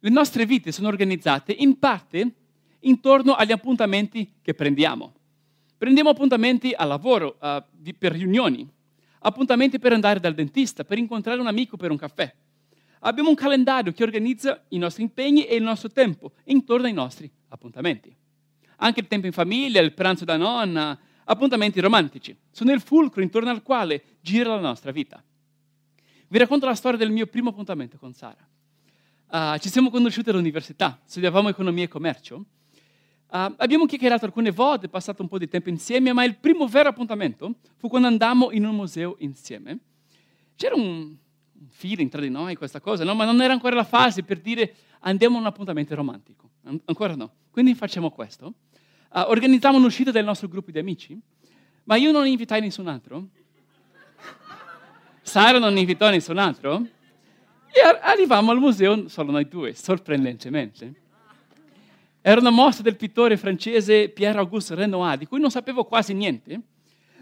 Le nostre vite sono organizzate in parte intorno agli appuntamenti che prendiamo. Prendiamo appuntamenti al lavoro, per riunioni, appuntamenti per andare dal dentista, per incontrare un amico per un caffè. Abbiamo un calendario che organizza i nostri impegni e il nostro tempo intorno ai nostri appuntamenti. Anche il tempo in famiglia, il pranzo da nonna, appuntamenti romantici. Sono il fulcro intorno al quale gira la nostra vita. Vi racconto la storia del mio primo appuntamento con Sara. Ci siamo conosciuti all'università, studiavamo economia e commercio. Abbiamo chiacchierato alcune volte, passato un po' di tempo insieme, ma il primo vero appuntamento fu quando andammo in un museo insieme. C'era un feeling tra di noi, questa cosa, no? Ma non era ancora la fase per dire andiamo a un appuntamento romantico. Ancora no. Quindi facciamo questo. Organizziamo un'uscita del nostro gruppo di amici, ma io non invitai nessun altro. Sara non invitò nessun altro e arrivavamo al museo solo noi due, sorprendentemente. Era una mostra del pittore francese Pierre-Auguste Renoir, di cui non sapevo quasi niente,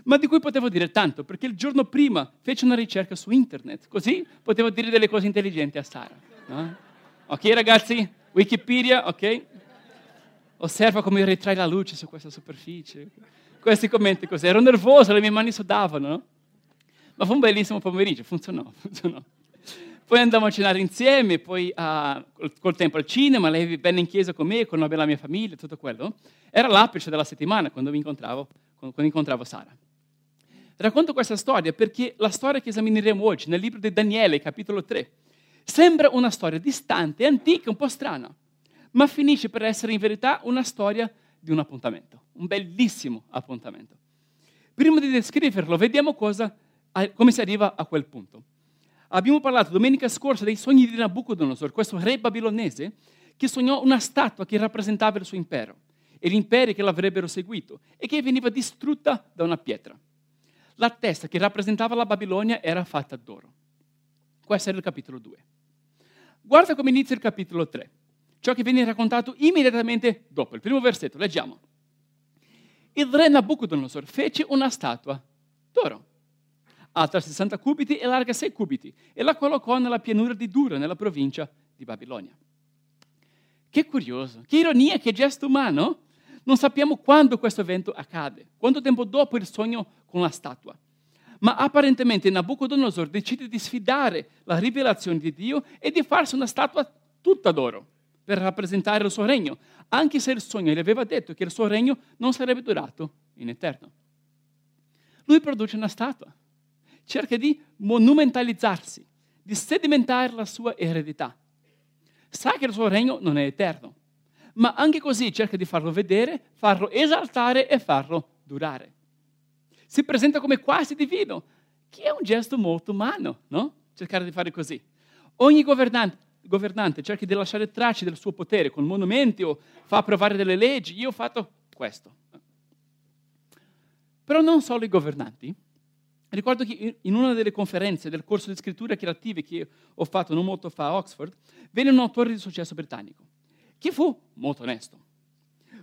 ma di cui potevo dire tanto, perché il giorno prima fece una ricerca su internet, così potevo dire delle cose intelligenti a Sara. No? Ok ragazzi, Wikipedia, ok? Osserva come ritrae la luce su questa superficie. Questi commenti così. Ero nervoso, le mie mani sudavano, no? Ma fu un bellissimo pomeriggio, funzionò. Poi andavamo a cenare insieme, poi col tempo al cinema, lei venne in chiesa con me, conobbe la mia famiglia, tutto quello. Era l'apice della settimana quando incontravo Sara. Racconto questa storia perché la storia che esamineremo oggi nel libro di Daniele, capitolo 3, sembra una storia distante, antica, un po' strana, ma finisce per essere in verità una storia di un appuntamento, un bellissimo appuntamento. Prima di descriverlo, vediamo come si arriva a quel punto. Abbiamo parlato domenica scorsa dei sogni di Nabucodonosor, questo re babilonese che sognò una statua che rappresentava il suo impero e gli imperi che l'avrebbero seguito e che veniva distrutta da una pietra. La testa che rappresentava la Babilonia era fatta d'oro. Questo era il capitolo 2. Guarda come inizia il capitolo 3, ciò che viene raccontato immediatamente dopo. Il primo versetto, leggiamo. Il re Nabucodonosor fece una statua d'oro, alta 60 cubiti e larga 6 cubiti, e la collocò nella pianura di Dura, nella provincia di Babilonia. Che curioso, che ironia, che gesto umano! Non sappiamo quando questo evento accade, quanto tempo dopo il sogno con la statua. Ma apparentemente Nabucodonosor decide di sfidare la rivelazione di Dio e di farsi una statua tutta d'oro per rappresentare il suo regno, anche se il sogno gli aveva detto che il suo regno non sarebbe durato in eterno. Lui produce una statua. Cerca di monumentalizzarsi, di sedimentare la sua eredità. Sa che il suo regno non è eterno, ma anche così cerca di farlo vedere, farlo esaltare e farlo durare. Si presenta come quasi divino, che è un gesto molto umano, no? Cercare di fare così. Ogni governante cerca di lasciare tracce del suo potere con monumenti o fa approvare delle leggi. Io ho fatto questo. Però non solo i governanti. Ricordo che in una delle conferenze del corso di scrittura creativa che ho fatto non molto fa a Oxford, venne un autore di successo britannico, che fu molto onesto.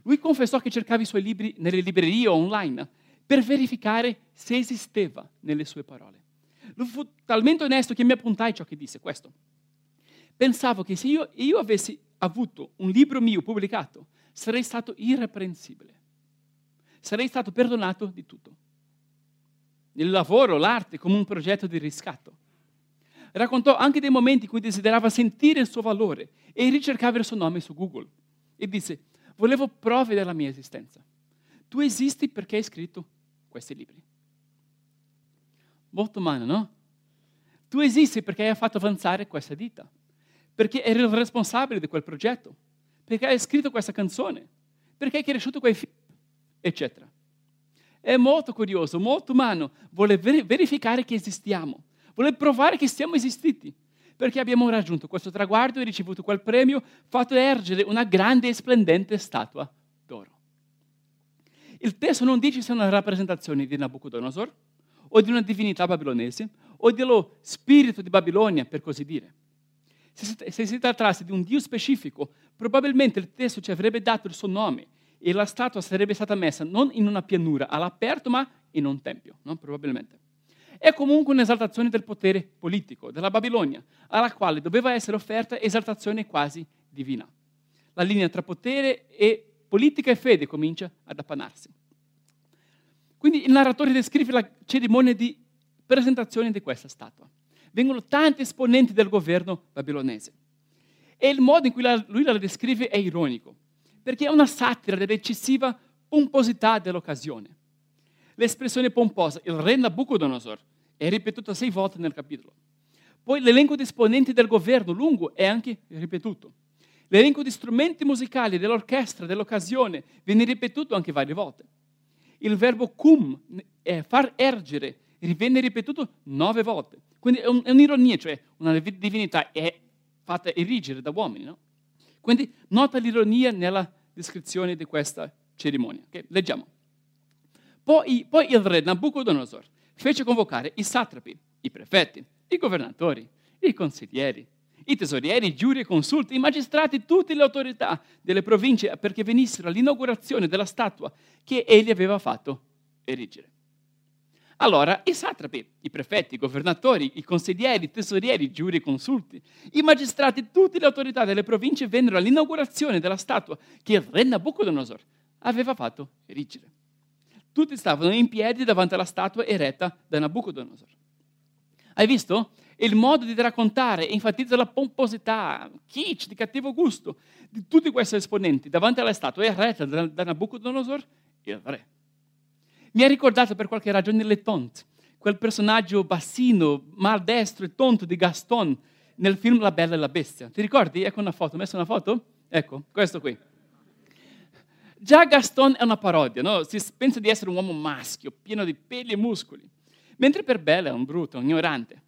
Lui confessò che cercava i suoi libri nelle librerie o online per verificare se esisteva nelle sue parole. Lui fu talmente onesto che mi appuntai ciò che disse, questo. Pensavo che se io avessi avuto un libro mio pubblicato, sarei stato irreprensibile. Sarei stato perdonato di tutto. Il lavoro, l'arte, come un progetto di riscatto. Raccontò anche dei momenti in cui desiderava sentire il suo valore e ricercava il suo nome su Google. E disse, volevo prove della mia esistenza. Tu esisti perché hai scritto questi libri. Molto umano, no? Tu esisti perché hai fatto avanzare questa ditta, perché eri il responsabile di quel progetto, perché hai scritto questa canzone, perché hai cresciuto quei figli, eccetera. È molto curioso, molto umano, vuole verificare che esistiamo, vuole provare che siamo esistiti, perché abbiamo raggiunto questo traguardo e ricevuto quel premio, fatto ergere una grande e splendente statua d'oro. Il testo non dice se è una rappresentazione di Nabucodonosor, o di una divinità babilonese, o dello spirito di Babilonia, per così dire. Se si trattasse di un dio specifico, probabilmente il testo ci avrebbe dato il suo nome, e la statua sarebbe stata messa non in una pianura all'aperto, ma in un tempio, no? Probabilmente. È comunque un'esaltazione del potere politico, della Babilonia, alla quale doveva essere offerta esaltazione quasi divina. La linea tra potere e politica e fede comincia ad appanarsi. Quindi il narratore descrive la cerimonia di presentazione di questa statua. Vengono tanti esponenti del governo babilonese. E il modo in cui lui la descrive è ironico, perché è una satira dell'eccessiva pomposità dell'occasione. L'espressione pomposa, il re Nabucodonosor, è ripetuta 6 volte nel capitolo. Poi l'elenco di esponenti del governo lungo è anche ripetuto. L'elenco di strumenti musicali dell'orchestra, dell'occasione, viene ripetuto anche varie volte. Il verbo cum, far ergere, viene ripetuto 9 volte. Quindi è un'ironia, cioè una divinità è fatta erigere da uomini, no? Quindi nota l'ironia nella descrizione di questa cerimonia. Okay? Leggiamo. Poi il re Nabucodonosor fece convocare i satrapi, i prefetti, i governatori, i consiglieri, i tesorieri, i giuri e consulti, i magistrati, tutte le autorità delle province perché venissero all'inaugurazione della statua che egli aveva fatto erigere. Allora i satrapi, i prefetti, i governatori, i consiglieri, i tesorieri, i giuri e consulti, i magistrati, tutte le autorità delle province vennero all'inaugurazione della statua che il re Nabucodonosor aveva fatto erigere. Tutti stavano in piedi davanti alla statua eretta da Nabucodonosor. Hai visto? Il modo di raccontare enfatizza la pomposità, kitsch, di cattivo gusto di tutti questi esponenti davanti alla statua eretta da Nabucodonosor, il re. Mi ha ricordato per qualche ragione Le Tonte, quel personaggio bassino, maldestro e tonto di Gaston nel film La Bella e la Bestia. Ti ricordi? Ecco una foto, ho messo una foto? Ecco, questo qui. Già Gaston è una parodia, no? Si pensa di essere un uomo maschio, pieno di peli e muscoli, mentre per Bella è un brutto, un ignorante.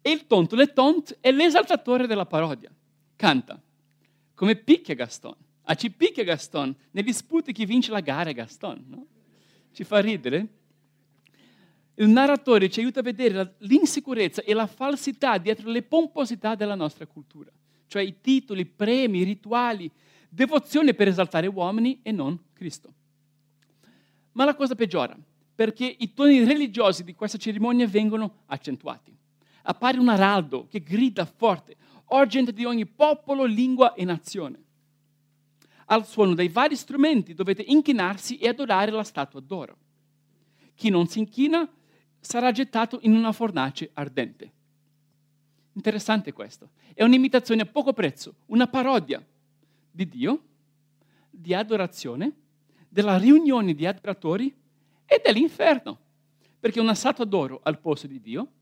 E il tonto, Le Tonte, è l'esaltatore della parodia. Canta, come picchia Gaston, ci picchia Gaston, nei disputi chi vince la gara è Gaston, no? Ci fa ridere. Il narratore ci aiuta a vedere l'insicurezza e la falsità dietro le pomposità della nostra cultura, cioè i titoli, i premi, i rituali, devozione per esaltare uomini e non Cristo. Ma la cosa peggiora, perché i toni religiosi di questa cerimonia vengono accentuati. Appare un araldo che grida forte, o gente di ogni popolo, lingua e nazione. Al suono dei vari strumenti dovete inchinarsi e adorare la statua d'oro. Chi non si inchina sarà gettato in una fornace ardente. Interessante questo. È un'imitazione a poco prezzo, una parodia di Dio, di adorazione, della riunione di adoratori e dell'inferno, perché una statua d'oro al posto di Dio,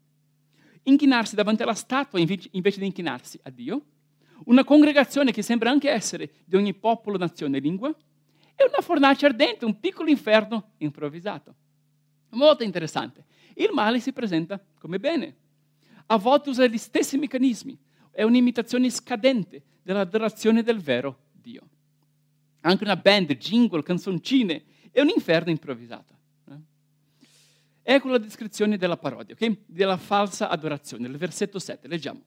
inchinarsi davanti alla statua invece di inchinarsi a Dio, una congregazione che sembra anche essere di ogni popolo, nazione e lingua, e una fornace ardente, un piccolo inferno improvvisato. Molto interessante. Il male si presenta come bene. A volte usa gli stessi meccanismi. È un'imitazione scadente dell'adorazione del vero Dio. Anche una band, jingle, canzoncine, è un inferno improvvisato. Ecco la descrizione della parodia, okay? Della falsa adorazione. Il versetto 7, leggiamo.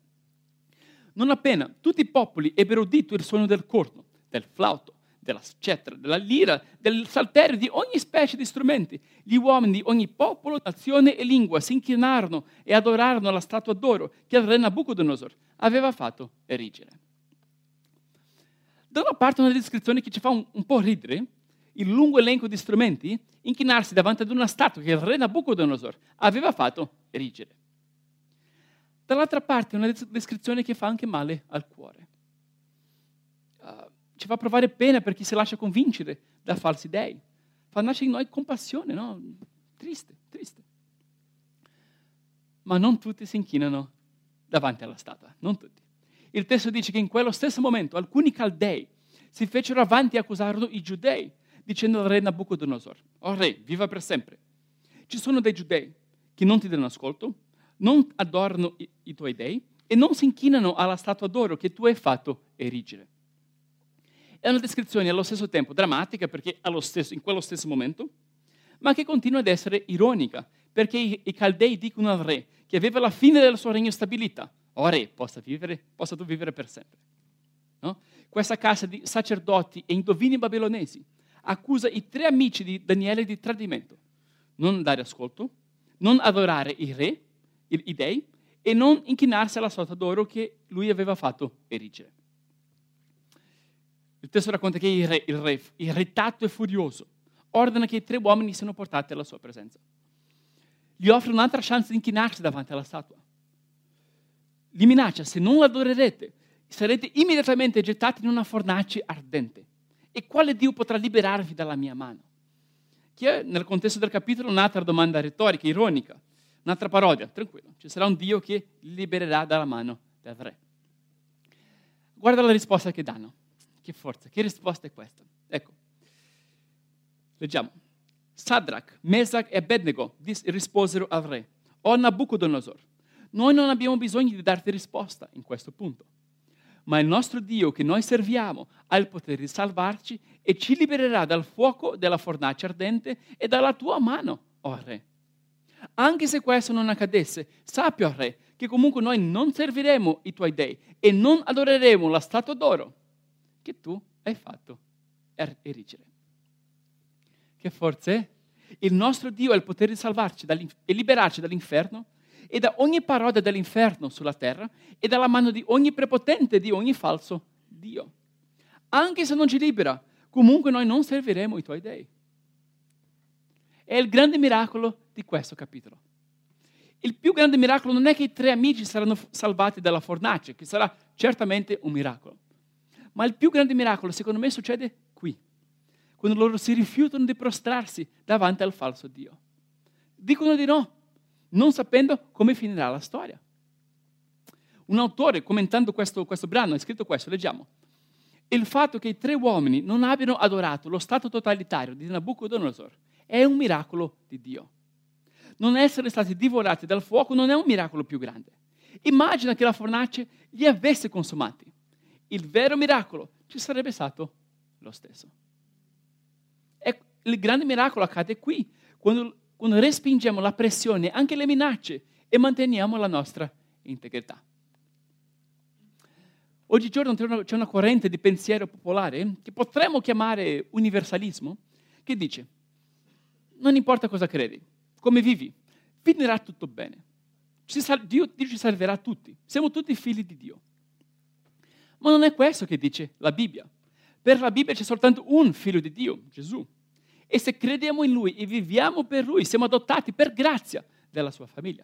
Non appena tutti i popoli ebbero udito il suono del corno, del flauto, della cetra, della lira, del salterio, di ogni specie di strumenti, gli uomini di ogni popolo, nazione e lingua si inchinarono e adorarono la statua d'oro che il re Nabucodonosor aveva fatto erigere. Da una parte una descrizione che ci fa un po' ridere, il lungo elenco di strumenti, inchinarsi davanti ad una statua che il re Nabucodonosor aveva fatto erigere. Dall'altra parte è una descrizione che fa anche male al cuore. Ci fa provare pena per chi si lascia convincere da falsi dei. Fa nascere in noi compassione, no? Triste, triste. Ma non tutti si inchinano davanti alla statua, non tutti. Il testo dice che in quello stesso momento alcuni caldei si fecero avanti e accusarono i giudei, dicendo al re Nabucodonosor, «O re, viva per sempre! Ci sono dei giudei che non ti danno ascolto, non adorano i tuoi dei e non si inchinano alla statua d'oro che tu hai fatto erigere». È una descrizione allo stesso tempo drammatica, perché in quello stesso momento, ma che continua ad essere ironica, perché i caldei dicono al re che aveva la fine del suo regno stabilita. «O re, possa tu vivere per sempre». No? Questa casa di sacerdoti e indovini babilonesi accusa i 3 amici di Daniele di tradimento. Non dare ascolto, non adorare il re, i dei, e non inchinarsi alla statua d'oro che lui aveva fatto erigere. Il testo racconta che il re, irritato e furioso, ordina che i tre uomini siano portati alla sua presenza. Gli offre un'altra chance di inchinarsi davanti alla statua. Li minaccia, se non l'adorerete, sarete immediatamente gettati in una fornace ardente. E quale Dio potrà liberarvi dalla mia mano? Che è, nel contesto del capitolo, un'altra domanda retorica, ironica, un'altra parodia, tranquillo. Ci sarà un Dio che li libererà dalla mano del re. Guarda la risposta che danno. Che forza, che risposta è questa? Ecco, leggiamo. Shadrach, Meshach e Abednego risposero al re: O Nabucodonosor, noi non abbiamo bisogno di darti risposta in questo punto, ma il nostro Dio che noi serviamo ha il potere di salvarci e ci libererà dal fuoco della fornace ardente e dalla tua mano, o re. Anche se questo non accadesse, sappi, o re, che comunque noi non serviremo i tuoi dei e non adoreremo la statua d'oro che tu hai fatto erigere. Che forza è? Il nostro Dio ha il potere di salvarci e liberarci dall'inferno e da ogni parodia dell'inferno sulla terra e dalla mano di ogni prepotente e di ogni falso Dio. Anche se non ci libera, comunque noi non serviremo i tuoi dei. È il grande miracolo di questo capitolo. Il più grande miracolo non è che i tre amici saranno salvati dalla fornace, che sarà certamente un miracolo. Ma il più grande miracolo, secondo me, succede qui, quando loro si rifiutano di prostrarsi davanti al falso Dio. Dicono di no, non sapendo come finirà la storia. Un autore, commentando questo brano, ha scritto questo, leggiamo. Il fatto che i tre uomini non abbiano adorato lo stato totalitario di Nabucodonosor è un miracolo di Dio. Non essere stati divorati dal fuoco non è un miracolo più grande. Immagina che la fornace li avesse consumati. Il vero miracolo ci sarebbe stato lo stesso. E il grande miracolo accade qui, quando respingiamo la pressione, anche le minacce, e manteniamo la nostra integrità. Oggigiorno c'è una corrente di pensiero popolare, che potremmo chiamare universalismo, che dice, non importa cosa credi, come vivi, finirà tutto bene. Dio ci salverà tutti, siamo tutti figli di Dio. Ma non è questo che dice la Bibbia. Per la Bibbia c'è soltanto un figlio di Dio, Gesù. E se crediamo in Lui e viviamo per Lui, siamo adottati per grazia dalla sua famiglia.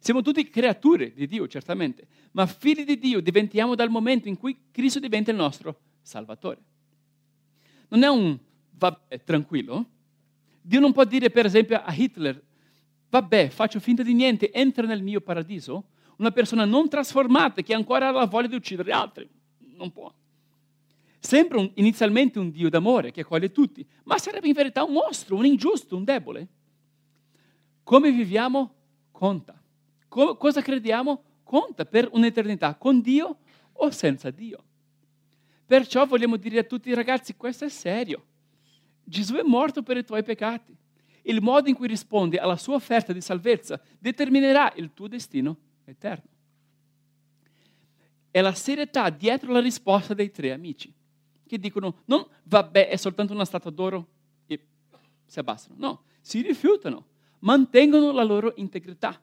Siamo tutti creature di Dio, certamente, ma figli di Dio diventiamo dal momento in cui Cristo diventa il nostro Salvatore. Non è un vabbè, tranquillo. Dio non può dire, per esempio, a Hitler, vabbè, faccio finta di niente, entra nel mio paradiso. Una persona non trasformata che ancora ha la voglia di uccidere altri. Non può. Sembra inizialmente un Dio d'amore che accoglie tutti, ma sarebbe in verità un mostro, un ingiusto, un debole. Come viviamo conta. Cosa crediamo conta per un'eternità, con Dio o senza Dio. Perciò vogliamo dire a tutti, ragazzi, questo è serio. Gesù è morto per i tuoi peccati. Il modo in cui rispondi alla sua offerta di salvezza determinerà il tuo destino eterno. È la serietà dietro la risposta dei tre amici, che dicono, non vabbè, è soltanto una statua d'oro e si abbassano. No, si rifiutano, mantengono la loro integrità.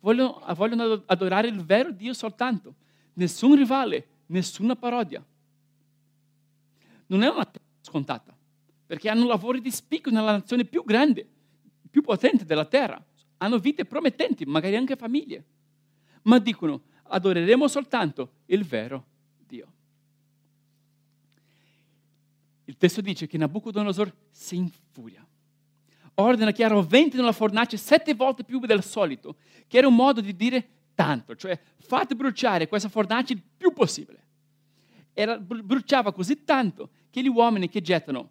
Vogliono adorare il vero Dio soltanto, nessun rivale, nessuna parodia. Non è una scontata, perché hanno lavori di spicco nella nazione più grande, più potente della terra. Hanno vite promettenti, magari anche famiglie. Ma dicono, adoreremo soltanto il vero Dio. Il testo dice che Nabucodonosor si infuria. Ordina che arroventino la fornace 7 volte più del solito, che era un modo di dire tanto, cioè fate bruciare questa fornace il più possibile. Bruciava così tanto che gli uomini che gettano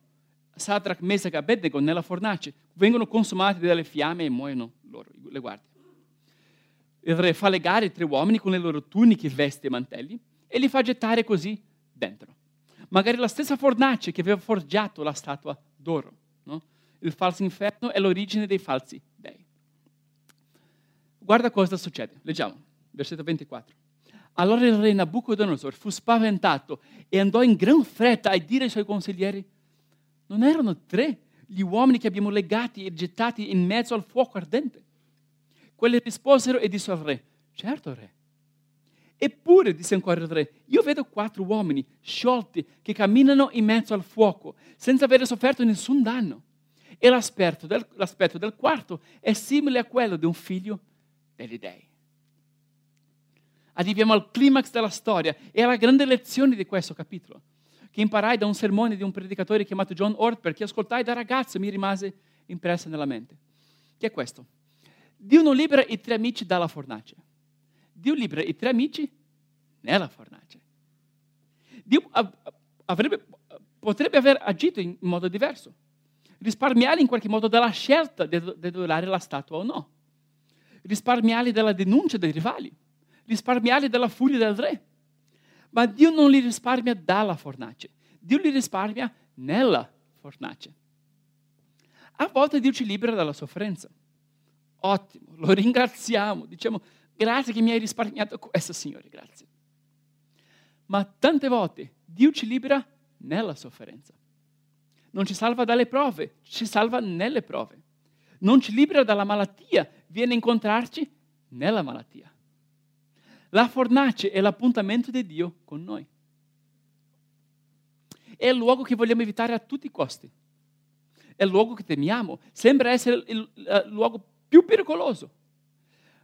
Shadrach, Meshach e Abednego nella fornace vengono consumati dalle fiamme e muoiono loro, le guardie. Il re fa legare i tre uomini con le loro tuniche, vesti e mantelli e li fa gettare così dentro. Magari la stessa fornace che aveva forgiato la statua d'oro. No? Il falso inferno è l'origine dei falsi dei. Guarda cosa succede. Leggiamo, versetto 24. Allora il re Nabucodonosor fu spaventato e andò in gran fretta a dire ai suoi consiglieri, non erano 3 gli uomini che abbiamo legati e gettati in mezzo al fuoco ardente? Quelli risposero e dissero al re, certo re. Eppure, disse ancora il re, io vedo 4 uomini sciolti che camminano in mezzo al fuoco senza aver sofferto nessun danno. E l'aspetto del quarto è simile a quello di un figlio degli dèi. Arriviamo al climax della storia e alla grande lezione di questo capitolo, che imparai da un sermone di un predicatore chiamato John Hort, perché ascoltai da ragazzo e mi rimase impressa nella mente. Che è questo? Dio non libera i 3 amici dalla fornace. Dio libera i 3 amici nella fornace. Dio potrebbe aver agito in modo diverso, risparmiarli in qualche modo dalla scelta di adorare la statua o no, risparmiarli dalla denuncia dei rivali, risparmiarli dalla furia del re. Ma Dio non li risparmia dalla fornace, Dio li risparmia nella fornace. A volte Dio ci libera dalla sofferenza. Ottimo, lo ringraziamo, diciamo grazie che mi hai risparmiato questo, Signore, grazie. Ma tante volte Dio ci libera nella sofferenza. Non ci salva dalle prove, ci salva nelle prove. Non ci libera dalla malattia, viene a incontrarci nella malattia. La fornace è l'appuntamento di Dio con noi. È il luogo che vogliamo evitare a tutti i costi. È il luogo che temiamo. Sembra essere il luogo più pericoloso,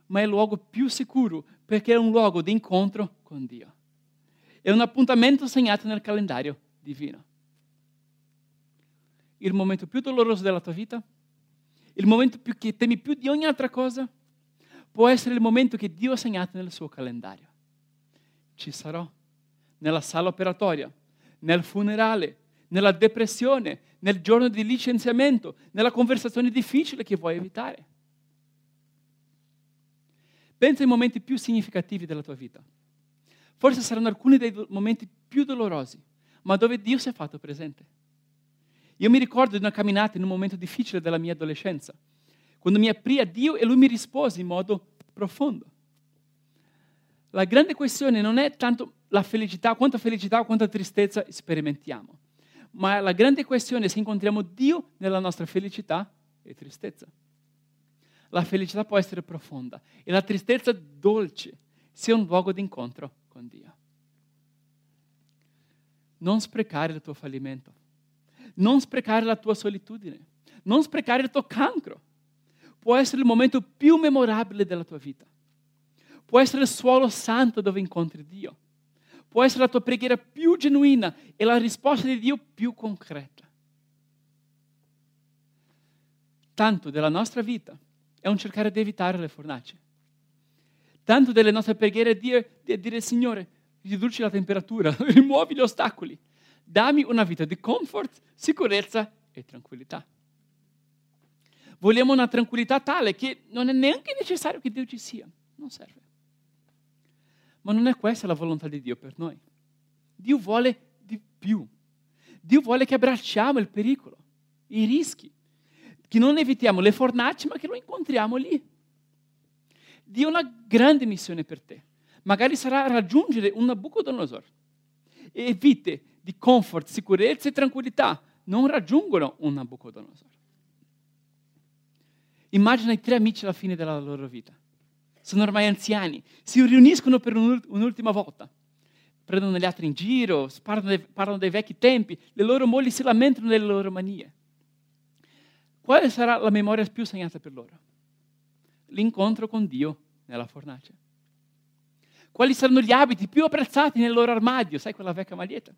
ma è il luogo più sicuro perché è un luogo di incontro con Dio. È un appuntamento segnato nel calendario divino. Il momento più doloroso della tua vita, il momento che temi più di ogni altra cosa, può essere il momento che Dio ha segnato nel suo calendario. Ci sarò nella sala operatoria, nel funerale, nella depressione, nel giorno di licenziamento, nella conversazione difficile che vuoi evitare. Pensa ai momenti più significativi della tua vita. Forse saranno alcuni dei momenti più dolorosi, ma dove Dio si è fatto presente. Io mi ricordo di una camminata in un momento difficile della mia adolescenza, quando mi aprì a Dio e Lui mi rispose in modo profondo. La grande questione non è tanto la felicità o quanta tristezza sperimentiamo, ma la grande questione è se incontriamo Dio nella nostra felicità e tristezza. La felicità può essere profonda e la tristezza dolce, se è un luogo di incontro con Dio. Non sprecare il tuo fallimento, non sprecare la tua solitudine, non sprecare il tuo cancro. Può essere il momento più memorabile della tua vita. Può essere il suolo santo dove incontri Dio. Può essere la tua preghiera più genuina e la risposta di Dio più concreta. Tanto della nostra vita è un cercare di evitare le fornaci. Tanto delle nostre preghiere è dire, Signore, riduci la temperatura, rimuovi gli ostacoli, dammi una vita di comfort, sicurezza e tranquillità. Vogliamo una tranquillità tale che non è neanche necessario che Dio ci sia. Non serve. Ma non è questa la volontà di Dio per noi. Dio vuole di più. Dio vuole che abbracciamo il pericolo, i rischi, che non evitiamo le fornaci, ma che lo incontriamo lì. Dio ha una grande missione per te. Magari sarà raggiungere un Nabucodonosor. E vite di comfort, sicurezza e tranquillità non raggiungono un Nabucodonosor. Immagina i 3 amici alla fine della loro vita. Sono ormai anziani, si riuniscono per un'ultima volta. Prendono gli altri in giro, parlano dei vecchi tempi, le loro mogli si lamentano delle loro manie. Quale sarà la memoria più segnata per loro? L'incontro con Dio nella fornace. Quali saranno gli abiti più apprezzati nel loro armadio? Sai, quella vecchia maglietta?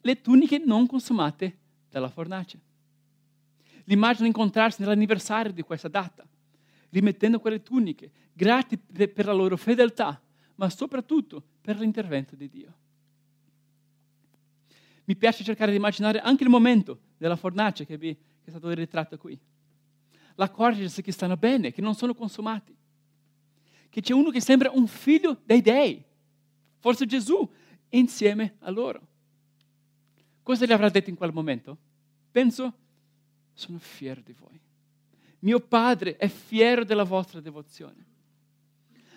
Le tuniche non consumate dalla fornace. L'immagine di incontrarsi nell'anniversario di questa data, rimettendo quelle tuniche, grati per la loro fedeltà, ma soprattutto per l'intervento di Dio. Mi piace cercare di immaginare anche il momento della fornace che è stato ritratto qui. L'accorgersi che stanno bene, che non sono consumati. Che c'è uno che sembra un figlio dei dèi, forse Gesù, insieme a loro. Cosa gli avrà detto in quel momento? Penso, sono fiero di voi. Mio padre è fiero della vostra devozione.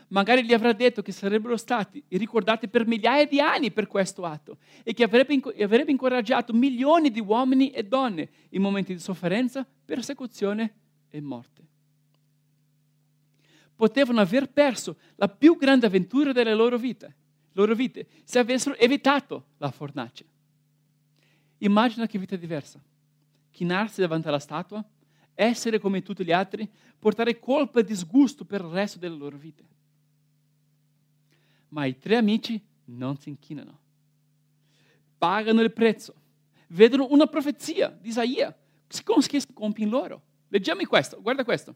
Magari gli avrà detto che sarebbero stati ricordati per migliaia di anni per questo atto e che avrebbe incoraggiato milioni di uomini e donne in momenti di sofferenza, persecuzione e morte. potevano aver perso la più grande avventura della loro vita, se avessero evitato la fornace. Immagina che vita diversa. Chinarsi davanti alla statua, essere come tutti gli altri, portare colpa e disgusto per il resto della loro vita. Ma i tre amici non si inchinano. Pagano il prezzo. Vedono una profezia di Isaia che si compie in loro. Leggiamo questo, guarda questo.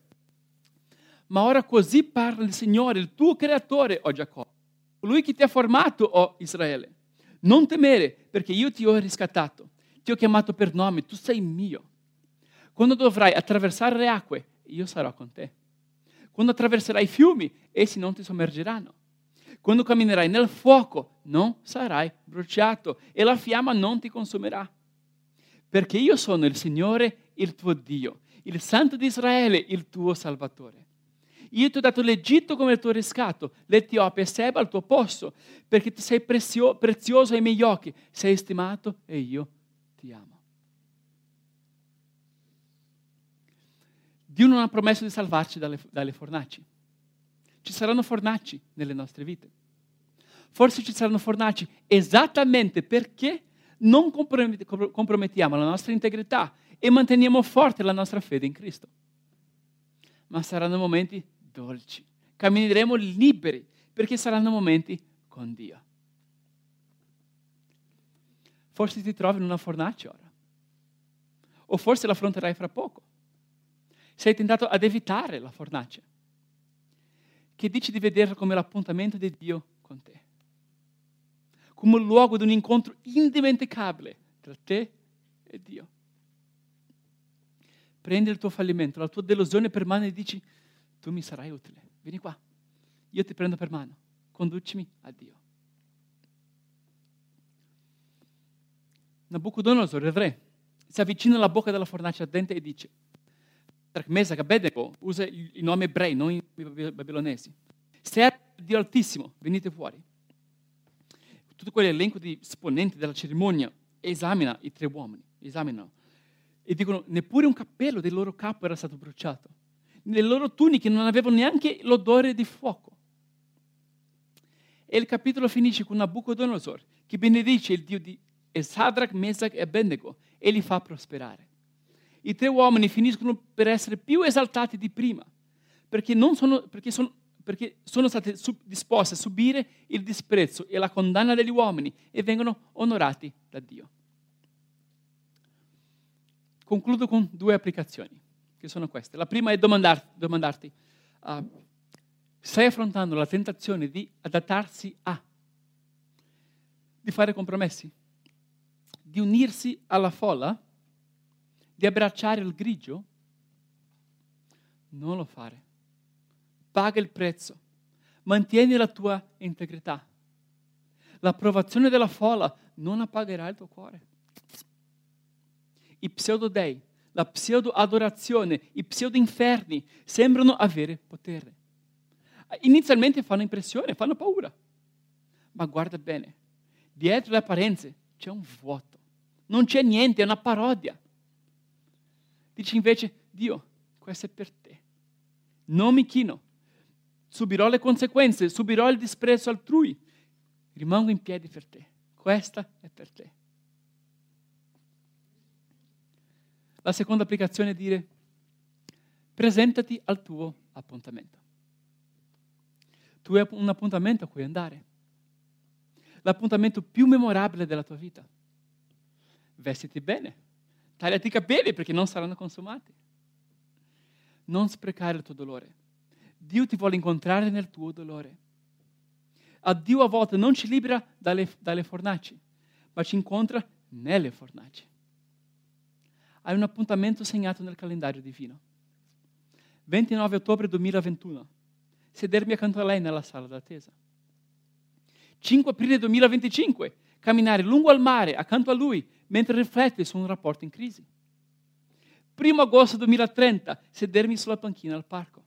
Ma ora così parla il Signore, il tuo creatore, o Giacobbe, colui che ti ha formato, o Israele. Non temere, perché io ti ho riscattato, ti ho chiamato per nome, tu sei mio. Quando dovrai attraversare le acque, io sarò con te. Quando attraverserai i fiumi, essi non ti sommergeranno. Quando camminerai nel fuoco, non sarai bruciato e la fiamma non ti consumerà. Perché io sono il Signore, il tuo Dio, il Santo di Israele, il tuo Salvatore. Io ti ho dato l'Egitto come il tuo riscatto, l'Etiopia e Seba al tuo posto, perché ti sei prezioso ai miei occhi, sei stimato e io ti amo. Dio non ha promesso di salvarci dalle fornaci. Ci saranno fornaci nelle nostre vite. Forse ci saranno fornaci esattamente perché non compromettiamo la nostra integrità e manteniamo forte la nostra fede in Cristo. Ma saranno momenti dolci. Cammineremo liberi perché saranno momenti con Dio. Forse ti trovi in una fornace ora. O forse la affronterai fra poco. Sei tentato ad evitare la fornace. Che dici di vederla come l'appuntamento di Dio con te, come il luogo di un incontro indimenticabile tra te e Dio. Prendi il tuo fallimento, la tua delusione per mano e dici, tu mi sarai utile, vieni qua, io ti prendo per mano, conducimi a Dio. Nabucodonosor, il re, si avvicina alla bocca della fornace ardente e dice, Meshach, Abednego, usa i nomi ebrei, non i babilonesi. Servi Dio Altissimo, venite fuori. Tutto quell'elenco di esponenti della cerimonia esamina i tre uomini, esaminano. E dicono, neppure un cappello del loro capo era stato bruciato. Le loro tuniche non avevano neanche l'odore di fuoco. E il capitolo finisce con Nabucodonosor, che benedice il Dio di Shadrach, Meshach e Abednego e li fa prosperare. I tre uomini finiscono per essere più esaltati di prima, perché sono stati disposti a subire il disprezzo e la condanna degli uomini e vengono onorati da Dio. Concludo con due applicazioni, che sono queste. La prima è domandarti, stai affrontando la tentazione di adattarsi di fare compromessi, di unirsi alla folla, di abbracciare il grigio? Non lo fare. Paga il prezzo. Mantieni la tua integrità. L'approvazione della folla non appagherà il tuo cuore. I pseudodei, la pseudoadorazione, i pseudoinferni sembrano avere potere. Inizialmente fanno impressione, fanno paura. Ma guarda bene, dietro le apparenze c'è un vuoto. Non c'è niente, è una parodia. Dici invece, Dio, questo è per te. Non mi chino. Subirò le conseguenze, subirò il disprezzo altrui. Rimango in piedi per te. Questa è per te. La seconda applicazione è dire, presentati al tuo appuntamento. Tu hai un appuntamento a cui andare. L'appuntamento più memorabile della tua vita. Vestiti bene. Tagliati i capelli perché non saranno consumati. Non sprecare il tuo dolore. Dio ti vuole incontrare nel tuo dolore. A Dio a volte non ci libera dalle fornaci, ma ci incontra nelle fornaci. Hai un appuntamento segnato nel calendario divino. 29 ottobre 2021. Sedermi accanto a lei nella sala d'attesa. 5 aprile 2025. Camminare lungo al mare, accanto a lui, mentre riflette su un rapporto in crisi. 1 agosto 2030, sedermi sulla panchina al parco.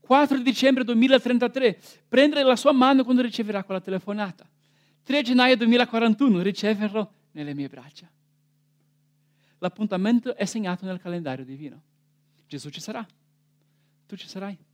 4 dicembre 2033, prendere la sua mano quando riceverà quella telefonata. 3 gennaio 2041, riceverlo nelle mie braccia. L'appuntamento è segnato nel calendario divino. Gesù ci sarà, tu ci sarai.